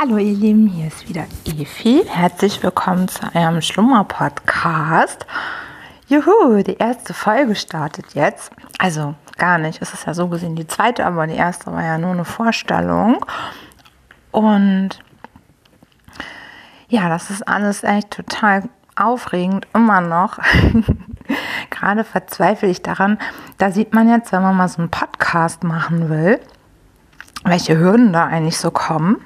Hallo ihr Lieben, hier ist wieder Efi. Herzlich willkommen zu eurem Schlummer-Podcast. Juhu, die erste Folge startet jetzt. Also gar nicht, es ist ja so gesehen die zweite, aber die erste war ja nur eine Vorstellung. Und ja, das ist alles echt total aufregend, immer noch. Gerade verzweifle ich daran, da sieht man jetzt, wenn man mal so einen Podcast machen will, welche Hürden da eigentlich so kommen.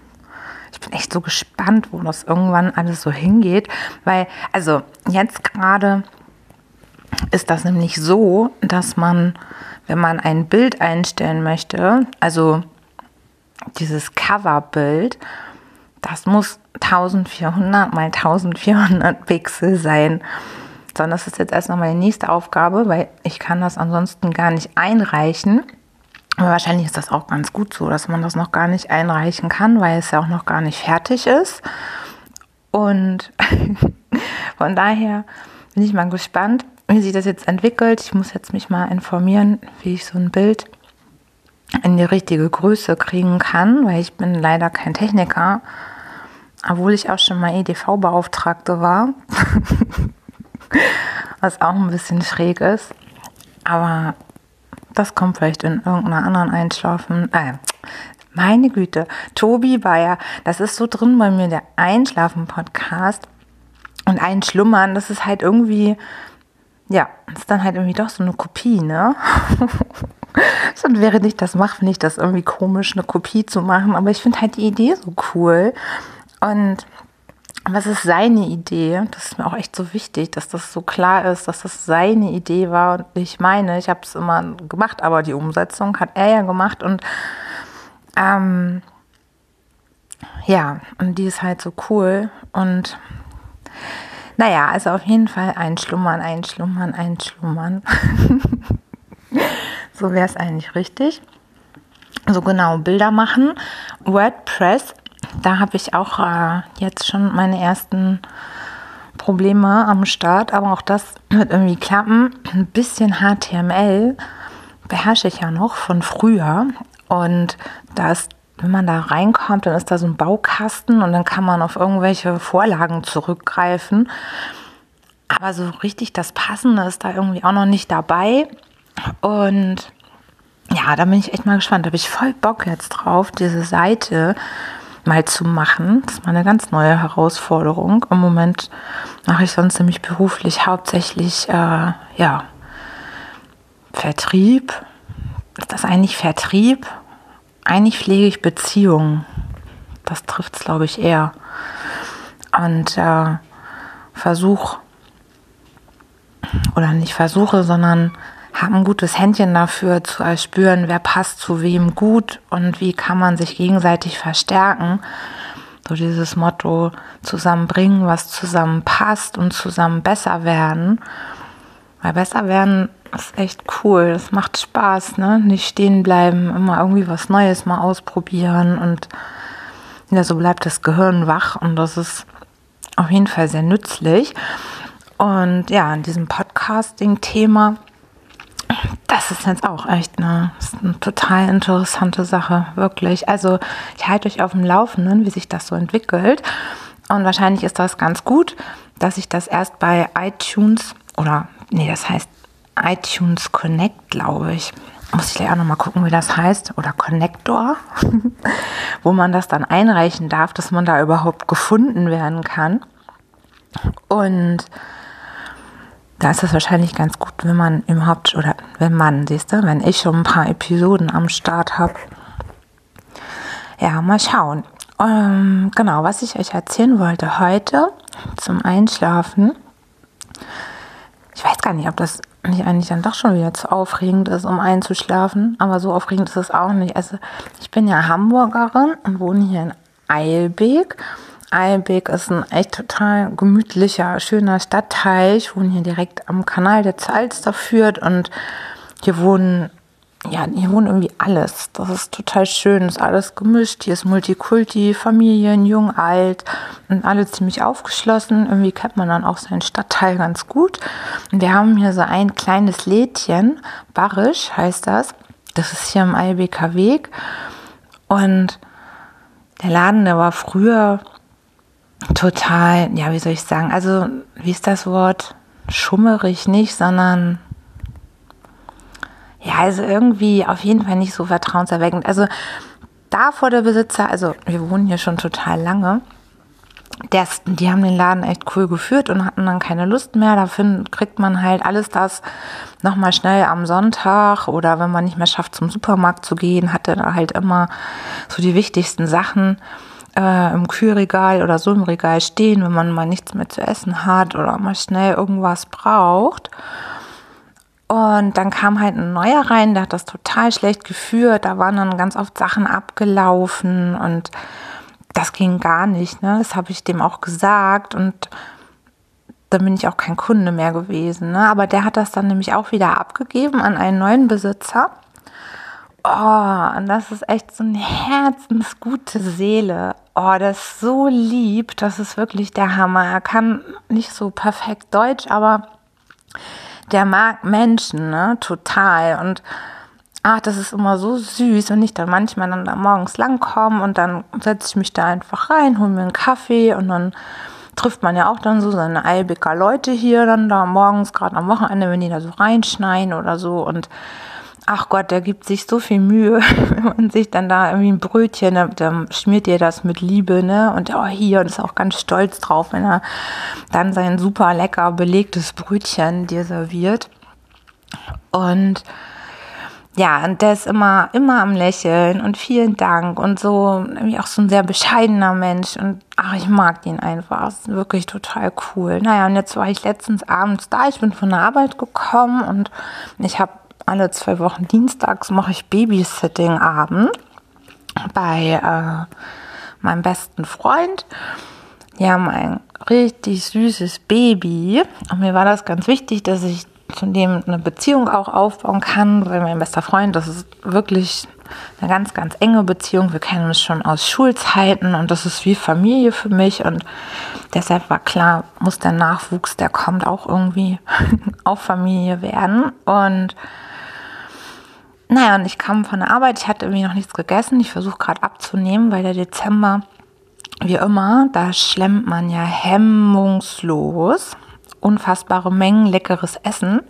Ich bin echt so gespannt, wo das irgendwann alles so hingeht, weil, also jetzt gerade ist das nämlich so, dass man, wenn man ein Bild einstellen möchte, also dieses Coverbild, das muss 1400 mal 1400 Pixel sein, sondern das ist jetzt erst nochmal die nächste Aufgabe, weil ich kann das ansonsten gar nicht einreichen. Aber wahrscheinlich ist das auch ganz gut so, dass man das noch gar nicht einreichen kann, weil es ja auch noch gar nicht fertig ist. Und von daher bin ich mal gespannt, wie sich das jetzt entwickelt. Ich muss jetzt mich mal informieren, wie ich so ein Bild in die richtige Größe kriegen kann, weil ich bin leider kein Techniker, obwohl ich auch schon mal EDV-Beauftragte war, was auch ein bisschen schräg ist. Aber das kommt vielleicht in irgendeiner anderen Einschlafen. Meine Güte, Tobi war ja, das ist so drin bei mir, der Einschlafen-Podcast und Einschlummern, das ist halt irgendwie, ja, das ist dann halt irgendwie doch so eine Kopie, ne? Sonst wäre nicht das macht, finde ich das irgendwie komisch, eine Kopie zu machen, aber ich finde halt die Idee so cool. Und was ist seine Idee? Das ist mir auch echt so wichtig, dass das so klar ist, dass das seine Idee war. Und ich meine, ich habe es immer gemacht, aber die Umsetzung hat er ja gemacht. Und ja, und die ist halt so cool. Und naja, also auf jeden Fall einschlummern. So wäre es eigentlich richtig. So genau, Bilder machen. WordPress. Da habe ich auch jetzt schon meine ersten Probleme am Start, aber auch das wird irgendwie klappen. Ein bisschen HTML beherrsche ich ja noch von früher und da ist, wenn man da reinkommt, dann ist da so ein Baukasten und dann kann man auf irgendwelche Vorlagen zurückgreifen, aber so richtig das Passende ist da irgendwie auch noch nicht dabei und ja, da bin ich echt mal gespannt, da habe ich voll Bock jetzt drauf, diese Seite mal zu machen. Das ist mal eine ganz neue Herausforderung. Im Moment mache ich sonst nämlich beruflich hauptsächlich Vertrieb. Ist das eigentlich Vertrieb? Eigentlich pflege ich Beziehungen. Das trifft es, glaube ich, eher. Und sondern habe ein gutes Händchen dafür zu erspüren, wer passt zu wem gut und wie kann man sich gegenseitig verstärken. So dieses Motto, zusammenbringen, was zusammen passt und zusammen besser werden. Weil besser werden ist echt cool, das macht Spaß, ne? Nicht stehen bleiben, immer irgendwie was Neues mal ausprobieren und ja, so bleibt das Gehirn wach und das ist auf jeden Fall sehr nützlich. Und ja, in diesem Podcasting-Thema, das ist jetzt auch echt eine total interessante Sache, wirklich. Also ich halte euch auf dem Laufenden, wie sich das so entwickelt. Und wahrscheinlich ist das ganz gut, dass ich das erst bei iTunes Connect, glaube ich. Muss ich gleich auch nochmal gucken, wie das heißt. Oder Connector, wo man das dann einreichen darf, dass man da überhaupt gefunden werden kann. Und da ist es wahrscheinlich ganz gut, wenn man überhaupt, oder wenn ich schon ein paar Episoden am Start habe. Ja, mal schauen. Genau, was ich euch erzählen wollte heute zum Einschlafen. Ich weiß gar nicht, ob das nicht eigentlich dann doch schon wieder zu aufregend ist, um einzuschlafen. Aber so aufregend ist es auch nicht. Also ich bin ja Hamburgerin und wohne hier in Eilbeck. Eilbeck ist ein echt total gemütlicher, schöner Stadtteil. Ich wohne hier direkt am Kanal, der zur Alster führt und hier wohnt irgendwie alles. Das ist total schön, ist alles gemischt. Hier ist Multikulti, Familien, jung, alt und alle ziemlich aufgeschlossen. Irgendwie kennt man dann auch seinen Stadtteil ganz gut. Und wir haben hier so ein kleines Lädchen, Barisch heißt das. Das ist hier am Eilbecker Weg und Der Laden, der war früher total, ja, wie soll ich sagen, also wie ist das Wort? Schummerig nicht, sondern ja, also irgendwie auf jeden Fall nicht so vertrauenserweckend. Also davor der Besitzer, also wir wohnen hier schon total lange, die haben den Laden echt cool geführt und hatten dann keine Lust mehr. Dafür kriegt man halt alles das nochmal schnell am Sonntag oder wenn man nicht mehr schafft, zum Supermarkt zu gehen, hatte da halt immer so die wichtigsten Sachen im Kühlregal oder so im Regal stehen, wenn man mal nichts mehr zu essen hat oder mal schnell irgendwas braucht. Und dann kam halt ein neuer rein, der hat das total schlecht geführt. Da waren dann ganz oft Sachen abgelaufen und das ging gar nicht, ne? Das habe ich dem auch gesagt und dann bin ich auch kein Kunde mehr gewesen, ne? Aber der hat das dann nämlich auch wieder abgegeben an einen neuen Besitzer. Oh, und das ist echt so eine herzensgute Seele. Oh, das ist so lieb, das ist wirklich der Hammer. Er kann nicht so perfekt Deutsch, aber der mag Menschen, ne? Total. Und ach, das ist immer so süß, wenn ich dann manchmal dann da morgens lang komme und dann setze ich mich da einfach rein, hole mir einen Kaffee und dann trifft man ja auch dann so seine Eilbecker Leute hier dann da morgens, gerade am Wochenende, wenn die da so reinschneien oder so und ach Gott, der gibt sich so viel Mühe, wenn man sich dann da irgendwie ein Brötchen, dann schmiert ihr das mit Liebe, ne? Und oh, hier, und ist auch ganz stolz drauf, wenn er dann sein super lecker belegtes Brötchen dir serviert und ja, und der ist immer am Lächeln und vielen Dank und so, irgendwie auch so ein sehr bescheidener Mensch und ach, ich mag den einfach, ist wirklich total cool. Naja, und jetzt war ich letztens abends da, ich bin von der Arbeit gekommen und ich habe alle 2 Wochen dienstags mache ich Babysitting-Abend bei meinem besten Freund. Die haben ein richtig süßes Baby und mir war das ganz wichtig, dass ich zu dem eine Beziehung auch aufbauen kann, weil mein bester Freund, das ist wirklich eine ganz, ganz enge Beziehung. Wir kennen uns schon aus Schulzeiten und das ist wie Familie für mich und deshalb war klar, muss der Nachwuchs, der kommt auch irgendwie auch Familie werden und naja, und ich kam von der Arbeit, ich hatte irgendwie noch nichts gegessen, ich versuche gerade abzunehmen, weil der Dezember, wie immer, da schlemmt man ja hemmungslos unfassbare Mengen leckeres Essen.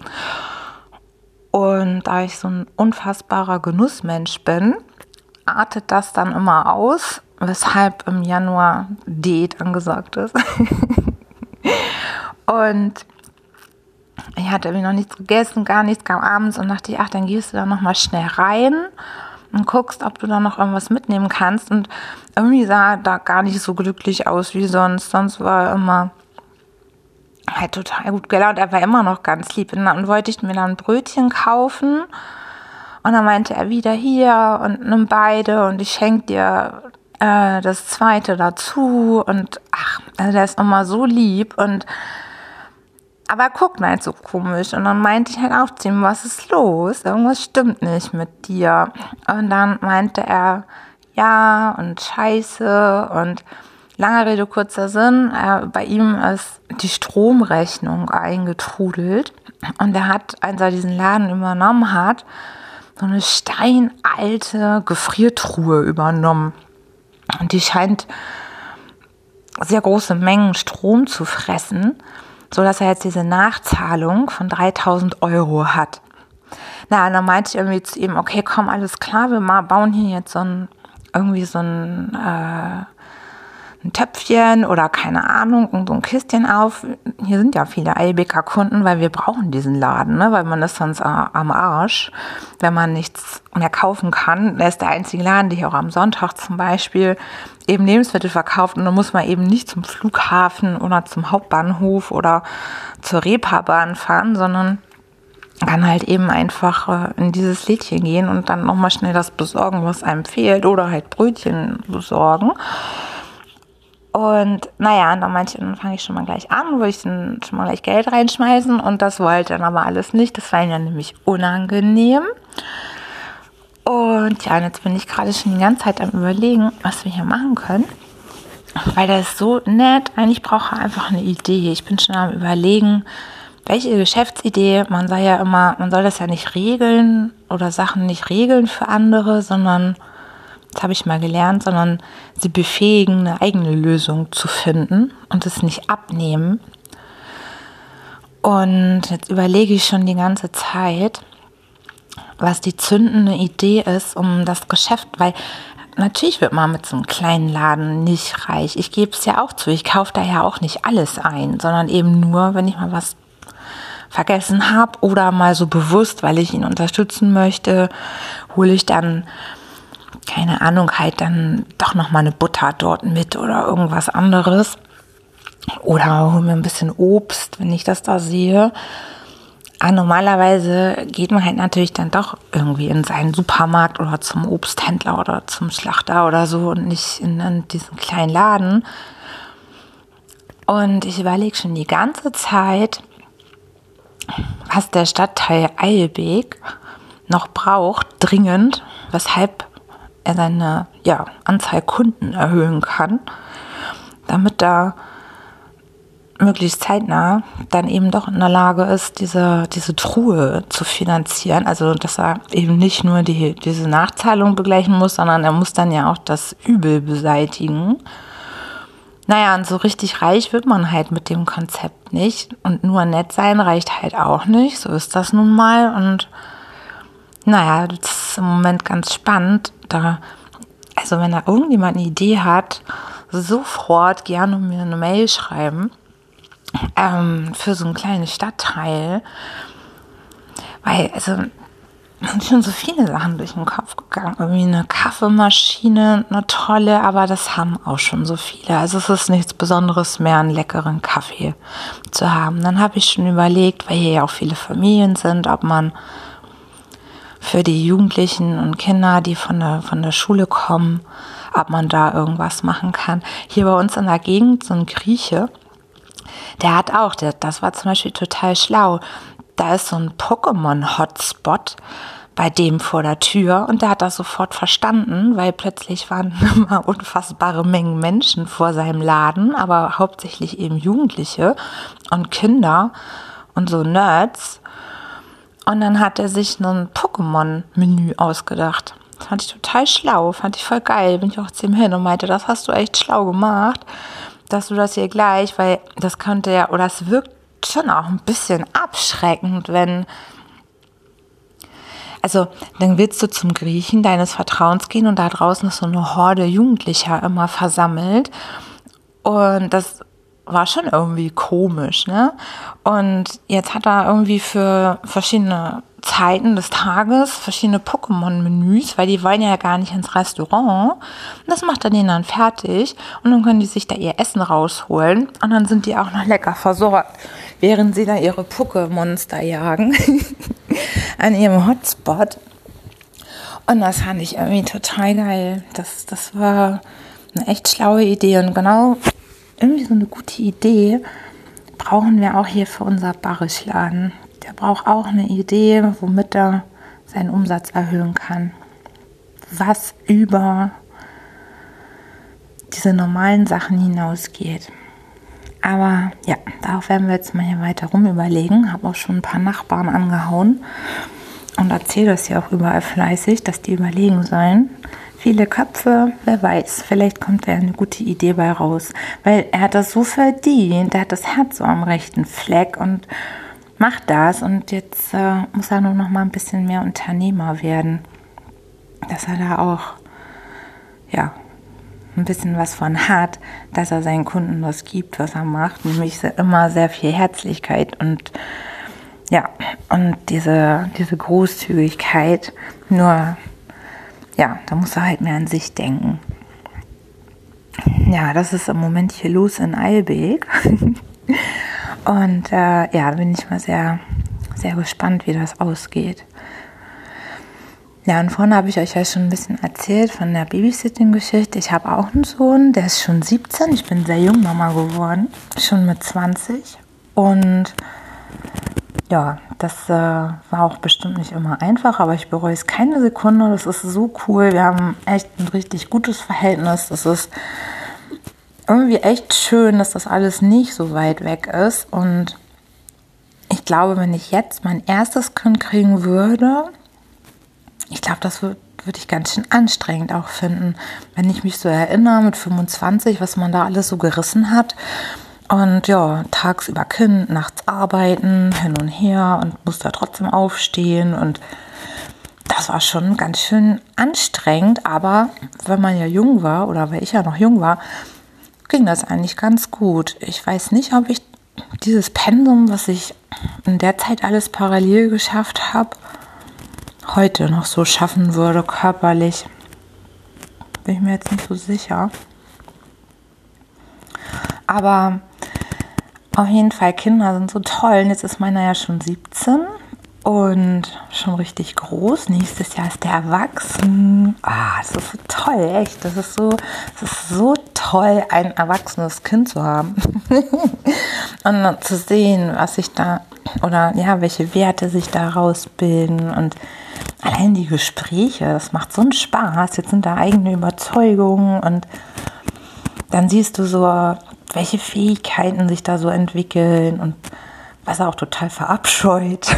Und da ich so ein unfassbarer Genussmensch bin, artet das dann immer aus, weshalb im Januar Diät angesagt ist. Und ich hatte irgendwie noch nichts gegessen, gar nichts, kam abends und dachte ich, ach, dann gehst du da nochmal schnell rein und guckst, ob du da noch irgendwas mitnehmen kannst. Und irgendwie sah da gar nicht so glücklich aus wie sonst. Sonst war immer halt total gut gelaunt, er war immer noch ganz lieb und wollte ich mir dann ein Brötchen kaufen und dann meinte er wieder hier und nimm beide und ich schenke dir das zweite dazu und ach, also der ist immer so lieb und aber er guckt halt so komisch und dann meinte ich halt auch zu ihm, was ist los, irgendwas stimmt nicht mit dir und dann meinte er ja und scheiße und lange Rede, kurzer Sinn, bei ihm ist die Stromrechnung eingetrudelt und er hat, als er diesen Laden übernommen hat, so eine steinalte Gefriertruhe übernommen und die scheint sehr große Mengen Strom zu fressen, sodass er jetzt diese Nachzahlung von 3.000 € hat. Na, dann meinte ich irgendwie zu ihm, okay, komm, alles klar, wir bauen hier jetzt ein Töpfchen oder keine Ahnung, so ein Kistchen auf. Hier sind ja viele Eilbecker-Kunden, weil wir brauchen diesen Laden, ne? Weil man ist sonst am Arsch, wenn man nichts mehr kaufen kann. Der ist der einzige Laden, der hier auch am Sonntag zum Beispiel eben Lebensmittel verkauft und dann muss man eben nicht zum Flughafen oder zum Hauptbahnhof oder zur Reeperbahn fahren, sondern kann halt eben einfach in dieses Lädchen gehen und dann nochmal schnell das besorgen, was einem fehlt oder halt Brötchen besorgen. Und naja, und dann fange ich schon mal gleich an, würde ich dann schon mal gleich Geld reinschmeißen und das wollte dann aber alles nicht, das war ja nämlich unangenehm. Und ja, und jetzt bin ich gerade schon die ganze Zeit am Überlegen, was wir hier machen können, weil das ist so nett, eigentlich brauche ich einfach eine Idee. Ich bin schon am Überlegen, welche Geschäftsidee, man soll das ja nicht regeln oder Sachen nicht regeln für andere, sondern jetzt habe ich mal gelernt, sondern sie befähigen, eine eigene Lösung zu finden und es nicht abnehmen. Und jetzt überlege ich schon die ganze Zeit, was die zündende Idee ist, um das Geschäft, weil natürlich wird man mit so einem kleinen Laden nicht reich. Ich gebe es ja auch zu, ich kaufe da ja auch nicht alles ein, sondern eben nur, wenn ich mal was vergessen habe oder mal so bewusst, weil ich ihn unterstützen möchte, hole ich dann, keine Ahnung, halt dann doch nochmal eine Butter dort mit oder irgendwas anderes. Oder hol mir ein bisschen Obst, wenn ich das da sehe. Aber normalerweise geht man halt natürlich dann doch irgendwie in seinen Supermarkt oder zum Obsthändler oder zum Schlachter oder so und nicht in diesen kleinen Laden. Und ich überlege schon die ganze Zeit, was der Stadtteil Eilbeck noch braucht, dringend, weshalb er seine Anzahl Kunden erhöhen kann, damit da möglichst zeitnah dann eben doch in der Lage ist, diese Truhe zu finanzieren. Also, dass er eben nicht nur diese Nachzahlung begleichen muss, sondern er muss dann ja auch das Übel beseitigen. Naja, und so richtig reich wird man halt mit dem Konzept nicht. Und nur nett sein reicht halt auch nicht. So ist das nun mal. Und naja, das ist im Moment ganz spannend. Also wenn da irgendjemand eine Idee hat, sofort gerne mir eine Mail schreiben für so einen kleinen Stadtteil. Weil, also, sind schon so viele Sachen durch den Kopf gegangen. Irgendwie eine Kaffeemaschine, eine tolle, aber das haben auch schon so viele. Also es ist nichts Besonderes mehr, einen leckeren Kaffee zu haben. Dann habe ich schon überlegt, weil hier ja auch viele Familien sind, ob man für die Jugendlichen und Kinder, die von der Schule kommen, ob man da irgendwas machen kann. Hier bei uns in der Gegend so ein Grieche, der hat auch, das war zum Beispiel total schlau, da ist so ein Pokémon-Hotspot bei dem vor der Tür und der hat das sofort verstanden, weil plötzlich waren immer unfassbare Mengen Menschen vor seinem Laden, aber hauptsächlich eben Jugendliche und Kinder und so Nerds. Und dann hat er sich ein Pokémon-Menü ausgedacht. Das fand ich total schlau, fand ich voll geil. Bin ich auch zu ihm hin und meinte, das hast du echt schlau gemacht, dass du das hier gleich, weil das könnte ja, oder es wirkt schon auch ein bisschen abschreckend, wenn, also dann willst du zum Griechen deines Vertrauens gehen und da draußen ist so eine Horde Jugendlicher immer versammelt. Und das war schon irgendwie komisch, ne? Und jetzt hat er irgendwie für verschiedene Zeiten des Tages verschiedene Pokémon-Menüs, weil die wollen ja gar nicht ins Restaurant. Und das macht er denen dann fertig und dann können die sich da ihr Essen rausholen und dann sind die auch noch lecker versorgt, während sie da ihre Pokémonster jagen an ihrem Hotspot. Und das fand ich irgendwie total geil. Das war eine echt schlaue Idee und genau irgendwie so eine gute Idee brauchen wir auch hier für unser Barisch-Laden. Der braucht auch eine Idee, womit er seinen Umsatz erhöhen kann. Was über diese normalen Sachen hinausgeht. Aber ja, darauf werden wir jetzt mal hier weiter rum überlegen. Habe auch schon ein paar Nachbarn angehauen und erzähle das hier auch überall fleißig, dass die überlegen sollen. Viele Köpfe, wer weiß, vielleicht kommt da eine gute Idee bei raus. Weil er hat das so verdient, er hat das Herz so am rechten Fleck und macht das. Und jetzt muss er nur noch mal ein bisschen mehr Unternehmer werden, dass er da auch ein bisschen was von hat, dass er seinen Kunden das gibt, was er macht. Nämlich immer sehr viel Herzlichkeit und diese Großzügigkeit, nur da muss er halt mehr an sich denken. Ja, das ist im Moment hier los in Eilbeck. Und bin ich mal sehr, sehr gespannt, wie das ausgeht. Ja, und vorne habe ich euch ja schon ein bisschen erzählt von der Babysitting-Geschichte. Ich habe auch einen Sohn, der ist schon 17. Ich bin sehr jung Mama geworden, schon mit 20. Und ja, das war auch bestimmt nicht immer einfach, aber ich bereue es keine Sekunde. Das ist so cool. Wir haben echt ein richtig gutes Verhältnis. Das ist irgendwie echt schön, dass das alles nicht so weit weg ist. Und ich glaube, wenn ich jetzt mein erstes Kind kriegen würde, ich glaube, das wird würde ich ganz schön anstrengend auch finden, wenn ich mich so erinnere mit 25, was man da alles so gerissen hat. Und ja, tagsüber Kind, nachts arbeiten, hin und her und musste trotzdem aufstehen. Und das war schon ganz schön anstrengend. Aber wenn man ja jung war oder weil ich ja noch jung war, ging das eigentlich ganz gut. Ich weiß nicht, ob ich dieses Pensum, was ich in der Zeit alles parallel geschafft habe, heute noch so schaffen würde, körperlich. Bin ich mir jetzt nicht so sicher. Aber auf jeden Fall, Kinder sind so toll. Und jetzt ist meiner ja schon 17 und schon richtig groß. Nächstes Jahr ist der erwachsen. Ah, das ist so toll, echt. Das ist so toll, ein erwachsenes Kind zu haben. Und zu sehen, was sich da, oder ja, welche Werte sich daraus bilden. Und allein die Gespräche, das macht so einen Spaß. Jetzt sind da eigene Überzeugungen und dann siehst du so, welche Fähigkeiten sich da so entwickeln und was er auch total verabscheut.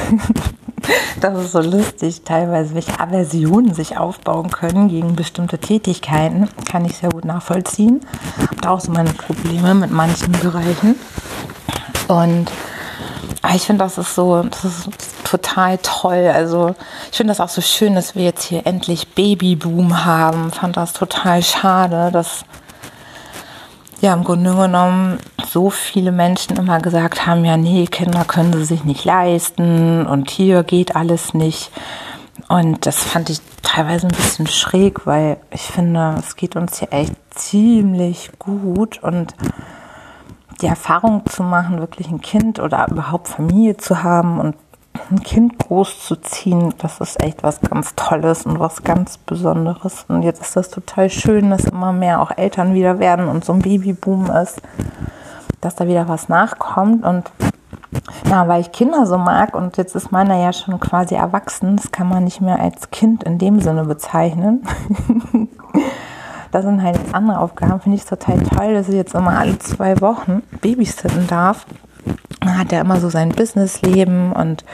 Das ist so lustig teilweise, welche Aversionen sich aufbauen können gegen bestimmte Tätigkeiten. Kann ich sehr gut nachvollziehen. Habe da auch so meine Probleme mit manchen Bereichen. Und ich finde, das ist total toll. Also ich finde das auch so schön, dass wir jetzt hier endlich Babyboom haben. Fand das total schade, dass ja, im Grunde genommen, so viele Menschen immer gesagt haben, ja, nee, Kinder können sie sich nicht leisten und hier geht alles nicht. Und das fand ich teilweise ein bisschen schräg, weil ich finde, es geht uns hier echt ziemlich gut. Und die Erfahrung zu machen, wirklich ein Kind oder überhaupt Familie zu haben und ein Kind großzuziehen, das ist echt was ganz Tolles und was ganz Besonderes. Und jetzt ist das total schön, dass immer mehr auch Eltern wieder werden und so ein Babyboom ist, dass da wieder was nachkommt. Und ja, weil ich Kinder so mag und jetzt ist meiner ja schon quasi erwachsen, das kann man nicht mehr als Kind in dem Sinne bezeichnen. Das sind halt jetzt andere Aufgaben. Finde ich total toll, dass ich jetzt immer alle 2 Wochen babysitten darf. Man hat ja immer so sein Businessleben und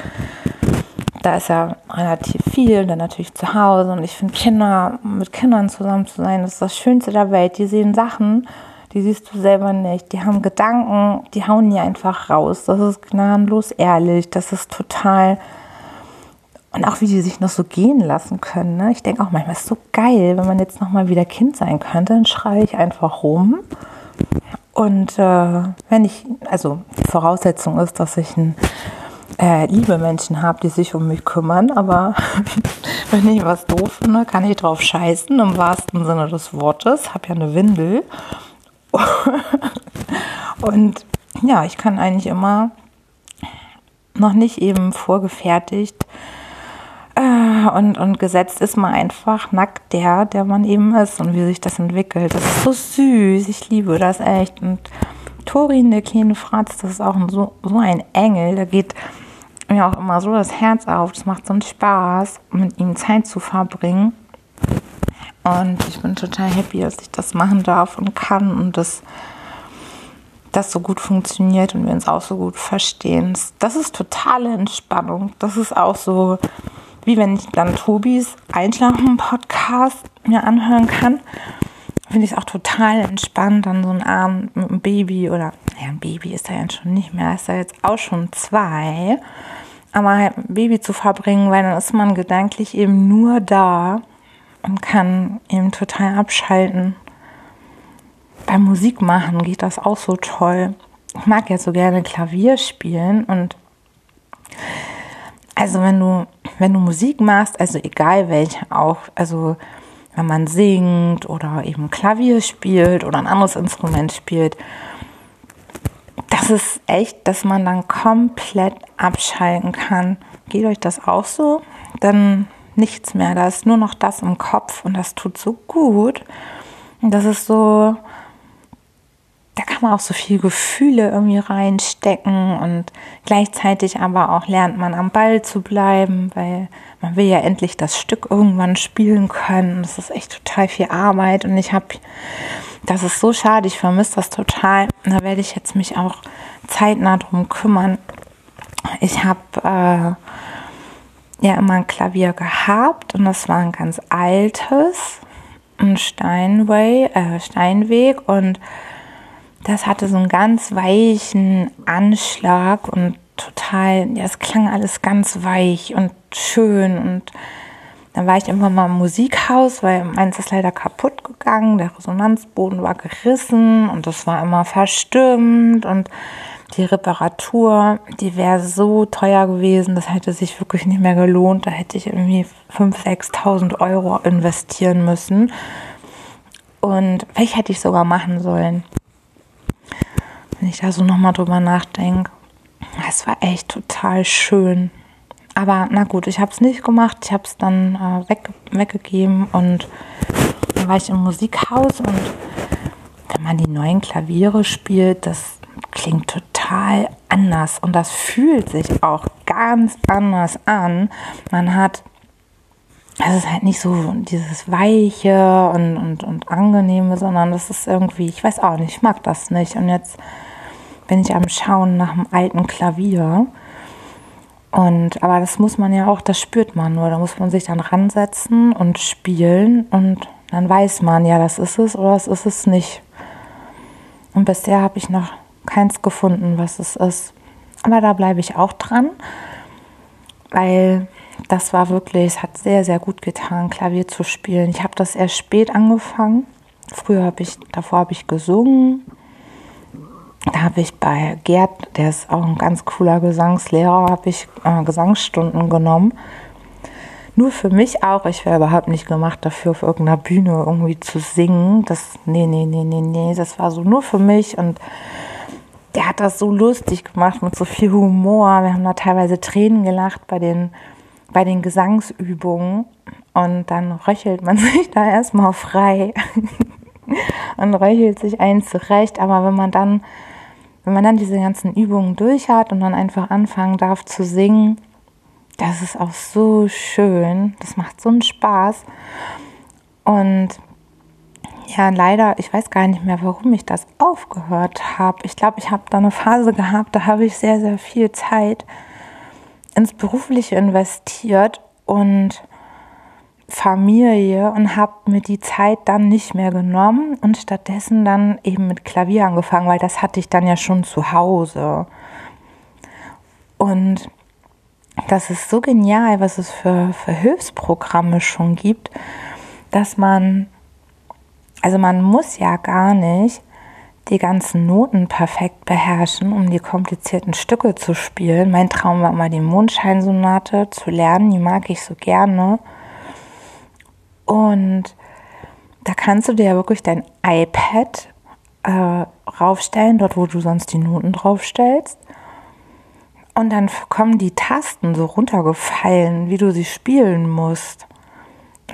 da ist ja relativ viel, dann natürlich zu Hause. Und ich finde, Kinder, mit Kindern zusammen zu sein, das ist das Schönste der Welt. Die sehen Sachen, die siehst du selber nicht. Die haben Gedanken, die hauen die einfach raus. Das ist gnadenlos ehrlich, das ist total... Und auch wie die sich noch so gehen lassen können. Ne? Ich denke auch manchmal, es ist so geil, wenn man jetzt nochmal wieder Kind sein könnte, dann schreie ich einfach rum. Und wenn ich, also die Voraussetzung ist, dass ich liebe Menschen habe, die sich um mich kümmern, aber wenn ich was doof finde, kann ich drauf scheißen, im wahrsten Sinne des Wortes, habe ja eine Windel. Und ja, ich kann eigentlich immer noch nicht eben vorgefertigt und gesetzt ist man einfach nackt der man eben ist und wie sich das entwickelt. Das ist so süß, ich liebe das echt. Und Torin, der kleine Fratz, das ist auch so ein Engel, da geht mir auch immer so das Herz auf. Das macht so einen Spaß, mit ihm Zeit zu verbringen. Und ich bin total happy, dass ich das machen darf und kann und dass das so gut funktioniert und wir uns auch so gut verstehen. Das ist totale Entspannung. Das ist auch so, wie wenn ich dann Tobis Einschlafen-Podcast mir anhören kann, finde ich es auch total entspannt, dann so einen Abend mit einem Baby oder, naja, ein Baby ist er ja schon nicht mehr, ist er jetzt auch schon 2, aber halt ein Baby zu verbringen, weil dann ist man gedanklich eben nur da und kann eben total abschalten. Beim Musik machen geht das auch so toll. Ich mag ja so gerne Klavier spielen und also wenn du Musik machst, also egal welche auch, also wenn man singt oder eben Klavier spielt oder ein anderes Instrument spielt, das ist echt, dass man dann komplett abschalten kann. Geht euch das auch so? Dann nichts mehr, da ist nur noch das im Kopf und das tut so gut. Und das ist so, da kann man auch so viel Gefühle irgendwie reinstecken und gleichzeitig aber auch lernt man am Ball zu bleiben, weil man will ja endlich das Stück irgendwann spielen können. Das ist echt total viel Arbeit und das ist so schade, ich vermisse das total. Da werde ich jetzt mich auch zeitnah drum kümmern. Ich habe ja immer ein Klavier gehabt und das war ein ganz altes, ein Steinweg, und das hatte so einen ganz weichen Anschlag und total, ja, es klang alles ganz weich und schön. Und dann war ich irgendwann mal im Musikhaus, weil meins ist leider kaputt gegangen, der Resonanzboden war gerissen und das war immer verstimmt und die Reparatur, die wäre so teuer gewesen, das hätte sich wirklich nicht mehr gelohnt. Da hätte ich irgendwie 5.000, 6.000 Euro investieren müssen. Und vielleicht hätte ich sogar machen sollen. Wenn ich da so nochmal drüber nachdenke, es war echt total schön. Aber na gut, ich habe es nicht gemacht. Ich habe es dann weggegeben und dann war ich im Musikhaus. Und wenn man die neuen Klaviere spielt, das klingt total anders und das fühlt sich auch ganz anders an. Es ist halt nicht so dieses Weiche und Angenehme, sondern das ist irgendwie, ich weiß auch nicht, ich mag das nicht. Und jetzt bin ich am Schauen nach einem alten Klavier. Aber das muss man ja auch, das spürt man nur. Da muss man sich dann ransetzen und spielen und dann weiß man, ja, das ist es oder das ist es nicht. Und bisher habe ich noch keins gefunden, was es ist. Aber da bleibe ich auch dran, weil das war wirklich, es hat sehr, sehr gut getan, Klavier zu spielen. Ich habe das erst spät angefangen. Davor habe ich gesungen. Da habe ich bei Gerd, der ist auch ein ganz cooler Gesangslehrer, habe ich Gesangsstunden genommen. Nur für mich auch. Ich wäre überhaupt nicht gemacht dafür, auf irgendeiner Bühne irgendwie zu singen. Nee. Das war so nur für mich und der hat das so lustig gemacht mit so viel Humor. Wir haben da teilweise Tränen gelacht bei den Gesangsübungen. Und dann röchelt man sich da erstmal frei und röchelt sich eins zurecht. Aber wenn man dann diese ganzen Übungen durch hat und dann einfach anfangen darf zu singen, das ist auch so schön. Das macht so einen Spaß. Und ja, leider, ich weiß gar nicht mehr, warum ich das aufgehört habe. Ich glaube, ich habe da eine Phase gehabt, da habe ich sehr, sehr viel Zeit ins Berufliche investiert und Familie und habe mir die Zeit dann nicht mehr genommen und stattdessen dann eben mit Klavier angefangen, weil das hatte ich dann ja schon zu Hause. Und das ist so genial, was es für Hilfsprogramme schon gibt, dass man... Also man muss ja gar nicht die ganzen Noten perfekt beherrschen, um die komplizierten Stücke zu spielen. Mein Traum war mal die Mondscheinsonate zu lernen, die mag ich so gerne. Und da kannst du dir ja wirklich dein iPad raufstellen, dort wo du sonst die Noten draufstellst. Und dann kommen die Tasten so runtergefallen, wie du sie spielen musst.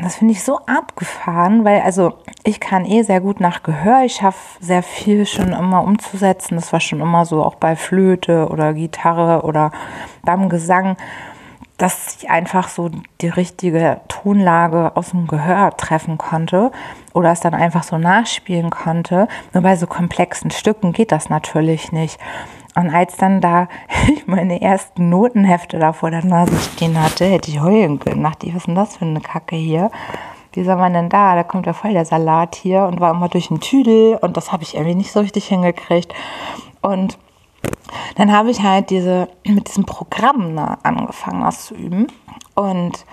Das finde ich so abgefahren, weil also ich kann sehr gut nach Gehör. Ich schaffe sehr viel schon immer umzusetzen. Das war schon immer so, auch bei Flöte oder Gitarre oder beim Gesang, dass ich einfach so die richtige Tonlage aus dem Gehör treffen konnte oder es dann einfach so nachspielen konnte. Nur bei so komplexen Stücken geht das natürlich nicht. Und als dann da ich meine ersten Notenhefte da vor der Nase stehen hatte, hätte ich heulen können. Dachte ich, was ist denn das für eine Kacke hier? Wie soll man denn da? Da kommt ja voll der Salat hier und war immer durch den Tüdel und das habe ich irgendwie nicht so richtig hingekriegt. Und dann habe ich halt mit diesem Programm angefangen, das zu üben. Und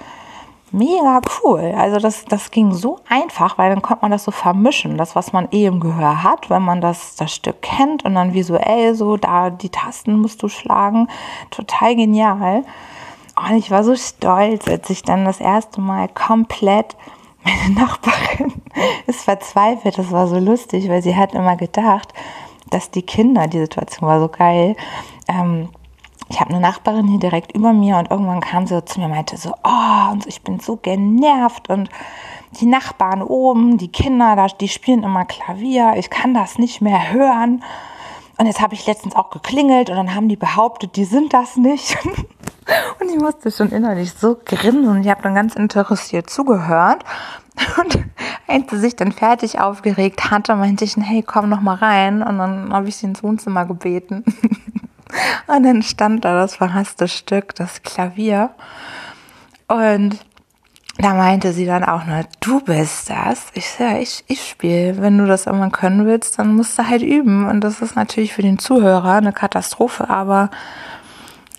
mega cool. Also das ging so einfach, weil dann konnte man das so vermischen. Das, was man im Gehör hat, wenn man das Stück kennt und dann visuell so, da die Tasten musst du schlagen. Total genial. Und ich war so stolz, als ich dann das erste Mal komplett, meine Nachbarin ist verzweifelt, das war so lustig, weil sie hat immer gedacht, dass die Kinder, die Situation war so geil, ich habe eine Nachbarin hier direkt über mir und irgendwann kam sie zu mir und meinte so, oh, und so, ich bin so genervt und die Nachbarn oben, die Kinder, die spielen immer Klavier, ich kann das nicht mehr hören. Und jetzt habe ich letztens auch geklingelt und dann haben die behauptet, die sind das nicht. Und ich musste schon innerlich so grinsen und ich habe dann ganz interessiert zugehört. Und als sie sich dann fertig aufgeregt hatte, meinte ich, hey, komm noch mal rein. Und dann habe ich sie ins Wohnzimmer gebeten. Und dann stand da das verhasste Stück, das Klavier. Und da meinte sie dann auch nur, du bist das. Ich spiele. Wenn du das irgendwann können willst, dann musst du halt üben. Und das ist natürlich für den Zuhörer eine Katastrophe, aber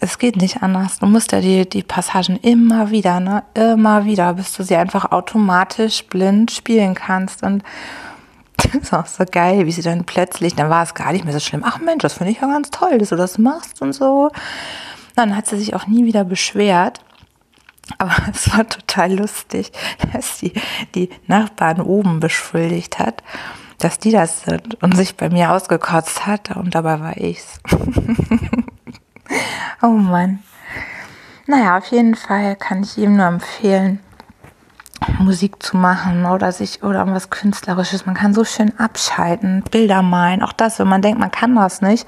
es geht nicht anders. Du musst ja die Passagen immer wieder, ne? Immer wieder, bis du sie einfach automatisch blind spielen kannst. Und das ist auch so geil, wie sie dann plötzlich, dann war es gar nicht mehr so schlimm. Ach Mensch, das finde ich ja ganz toll, dass du das machst und so. Dann hat sie sich auch nie wieder beschwert. Aber es war total lustig, dass die Nachbarn oben beschuldigt hat, dass die das sind und sich bei mir ausgekotzt hat. Und dabei war ich's. Oh Mann. Naja, auf jeden Fall kann ich ihm nur empfehlen, Musik zu machen oder sich oder was Künstlerisches. Man kann so schön abschalten, Bilder malen. Auch das, wenn man denkt, man kann das nicht.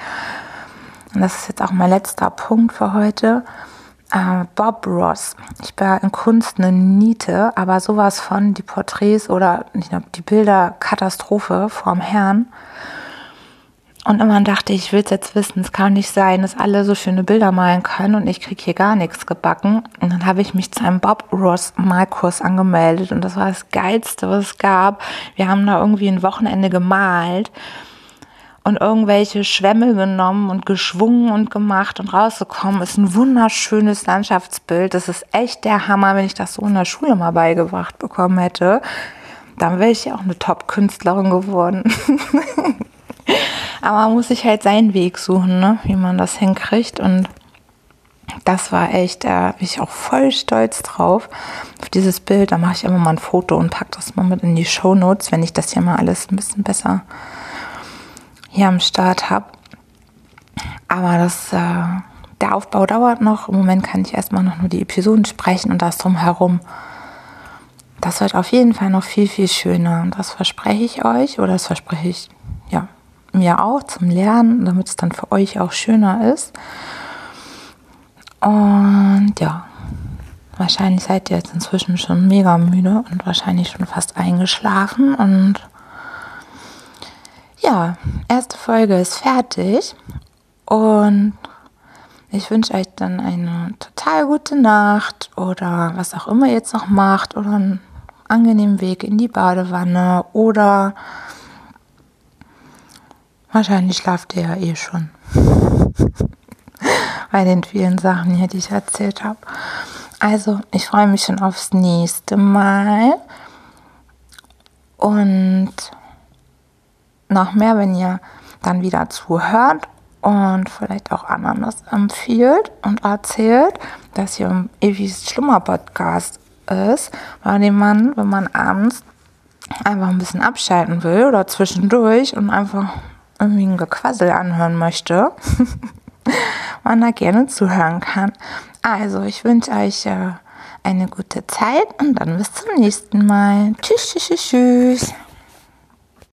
Und das ist jetzt auch mein letzter Punkt für heute. Bob Ross. Ich war in Kunst eine Niete, aber sowas von die Porträts oder ich glaube, die Bilder Katastrophe vom Herrn. Und immer dachte ich, ich will es jetzt wissen, es kann nicht sein, dass alle so schöne Bilder malen können und ich kriege hier gar nichts gebacken. Und dann habe ich mich zu einem Bob Ross Malkurs angemeldet und das war das Geilste, was es gab. Wir haben da irgendwie ein Wochenende gemalt und irgendwelche Schwämme genommen und geschwungen und gemacht und rausgekommen ist ein wunderschönes Landschaftsbild. Das ist echt der Hammer, wenn ich das so in der Schule mal beigebracht bekommen hätte. Dann wäre ich ja auch eine Top-Künstlerin geworden. Aber man muss sich halt seinen Weg suchen, ne? Wie man das hinkriegt. Und das war echt, da bin ich auch voll stolz drauf, auf dieses Bild. Da mache ich immer mal ein Foto und packe das mal mit in die Shownotes, wenn ich das hier mal alles ein bisschen besser hier am Start habe. Aber der Aufbau dauert noch. Im Moment kann ich erstmal noch nur die Episoden sprechen und das drumherum. Das wird auf jeden Fall noch viel, viel schöner. Und das verspreche ich euch, oder das verspreche ich mir auch zum Lernen, damit es dann für euch auch schöner ist. Und ja, wahrscheinlich seid ihr jetzt inzwischen schon mega müde und wahrscheinlich schon fast eingeschlafen. Und ja, erste Folge ist fertig. Und ich wünsche euch dann eine total gute Nacht oder was auch immer ihr jetzt noch macht oder einen angenehmen Weg in die Badewanne oder wahrscheinlich schlaft ihr ja eh schon. Bei den vielen Sachen hier, die ich erzählt habe. Also, ich freue mich schon aufs nächste Mal. Und noch mehr, wenn ihr dann wieder zuhört und vielleicht auch anderen das empfiehlt und erzählt, dass hier ein Efis Schlummer-Podcast ist, wenn man abends einfach ein bisschen abschalten will oder zwischendurch und einfach irgendwie ein Gequassel anhören möchte, man da gerne zuhören kann. Also, ich wünsche euch eine gute Zeit und dann bis zum nächsten Mal. Tschüss, tschüss, tschüss, tschüss.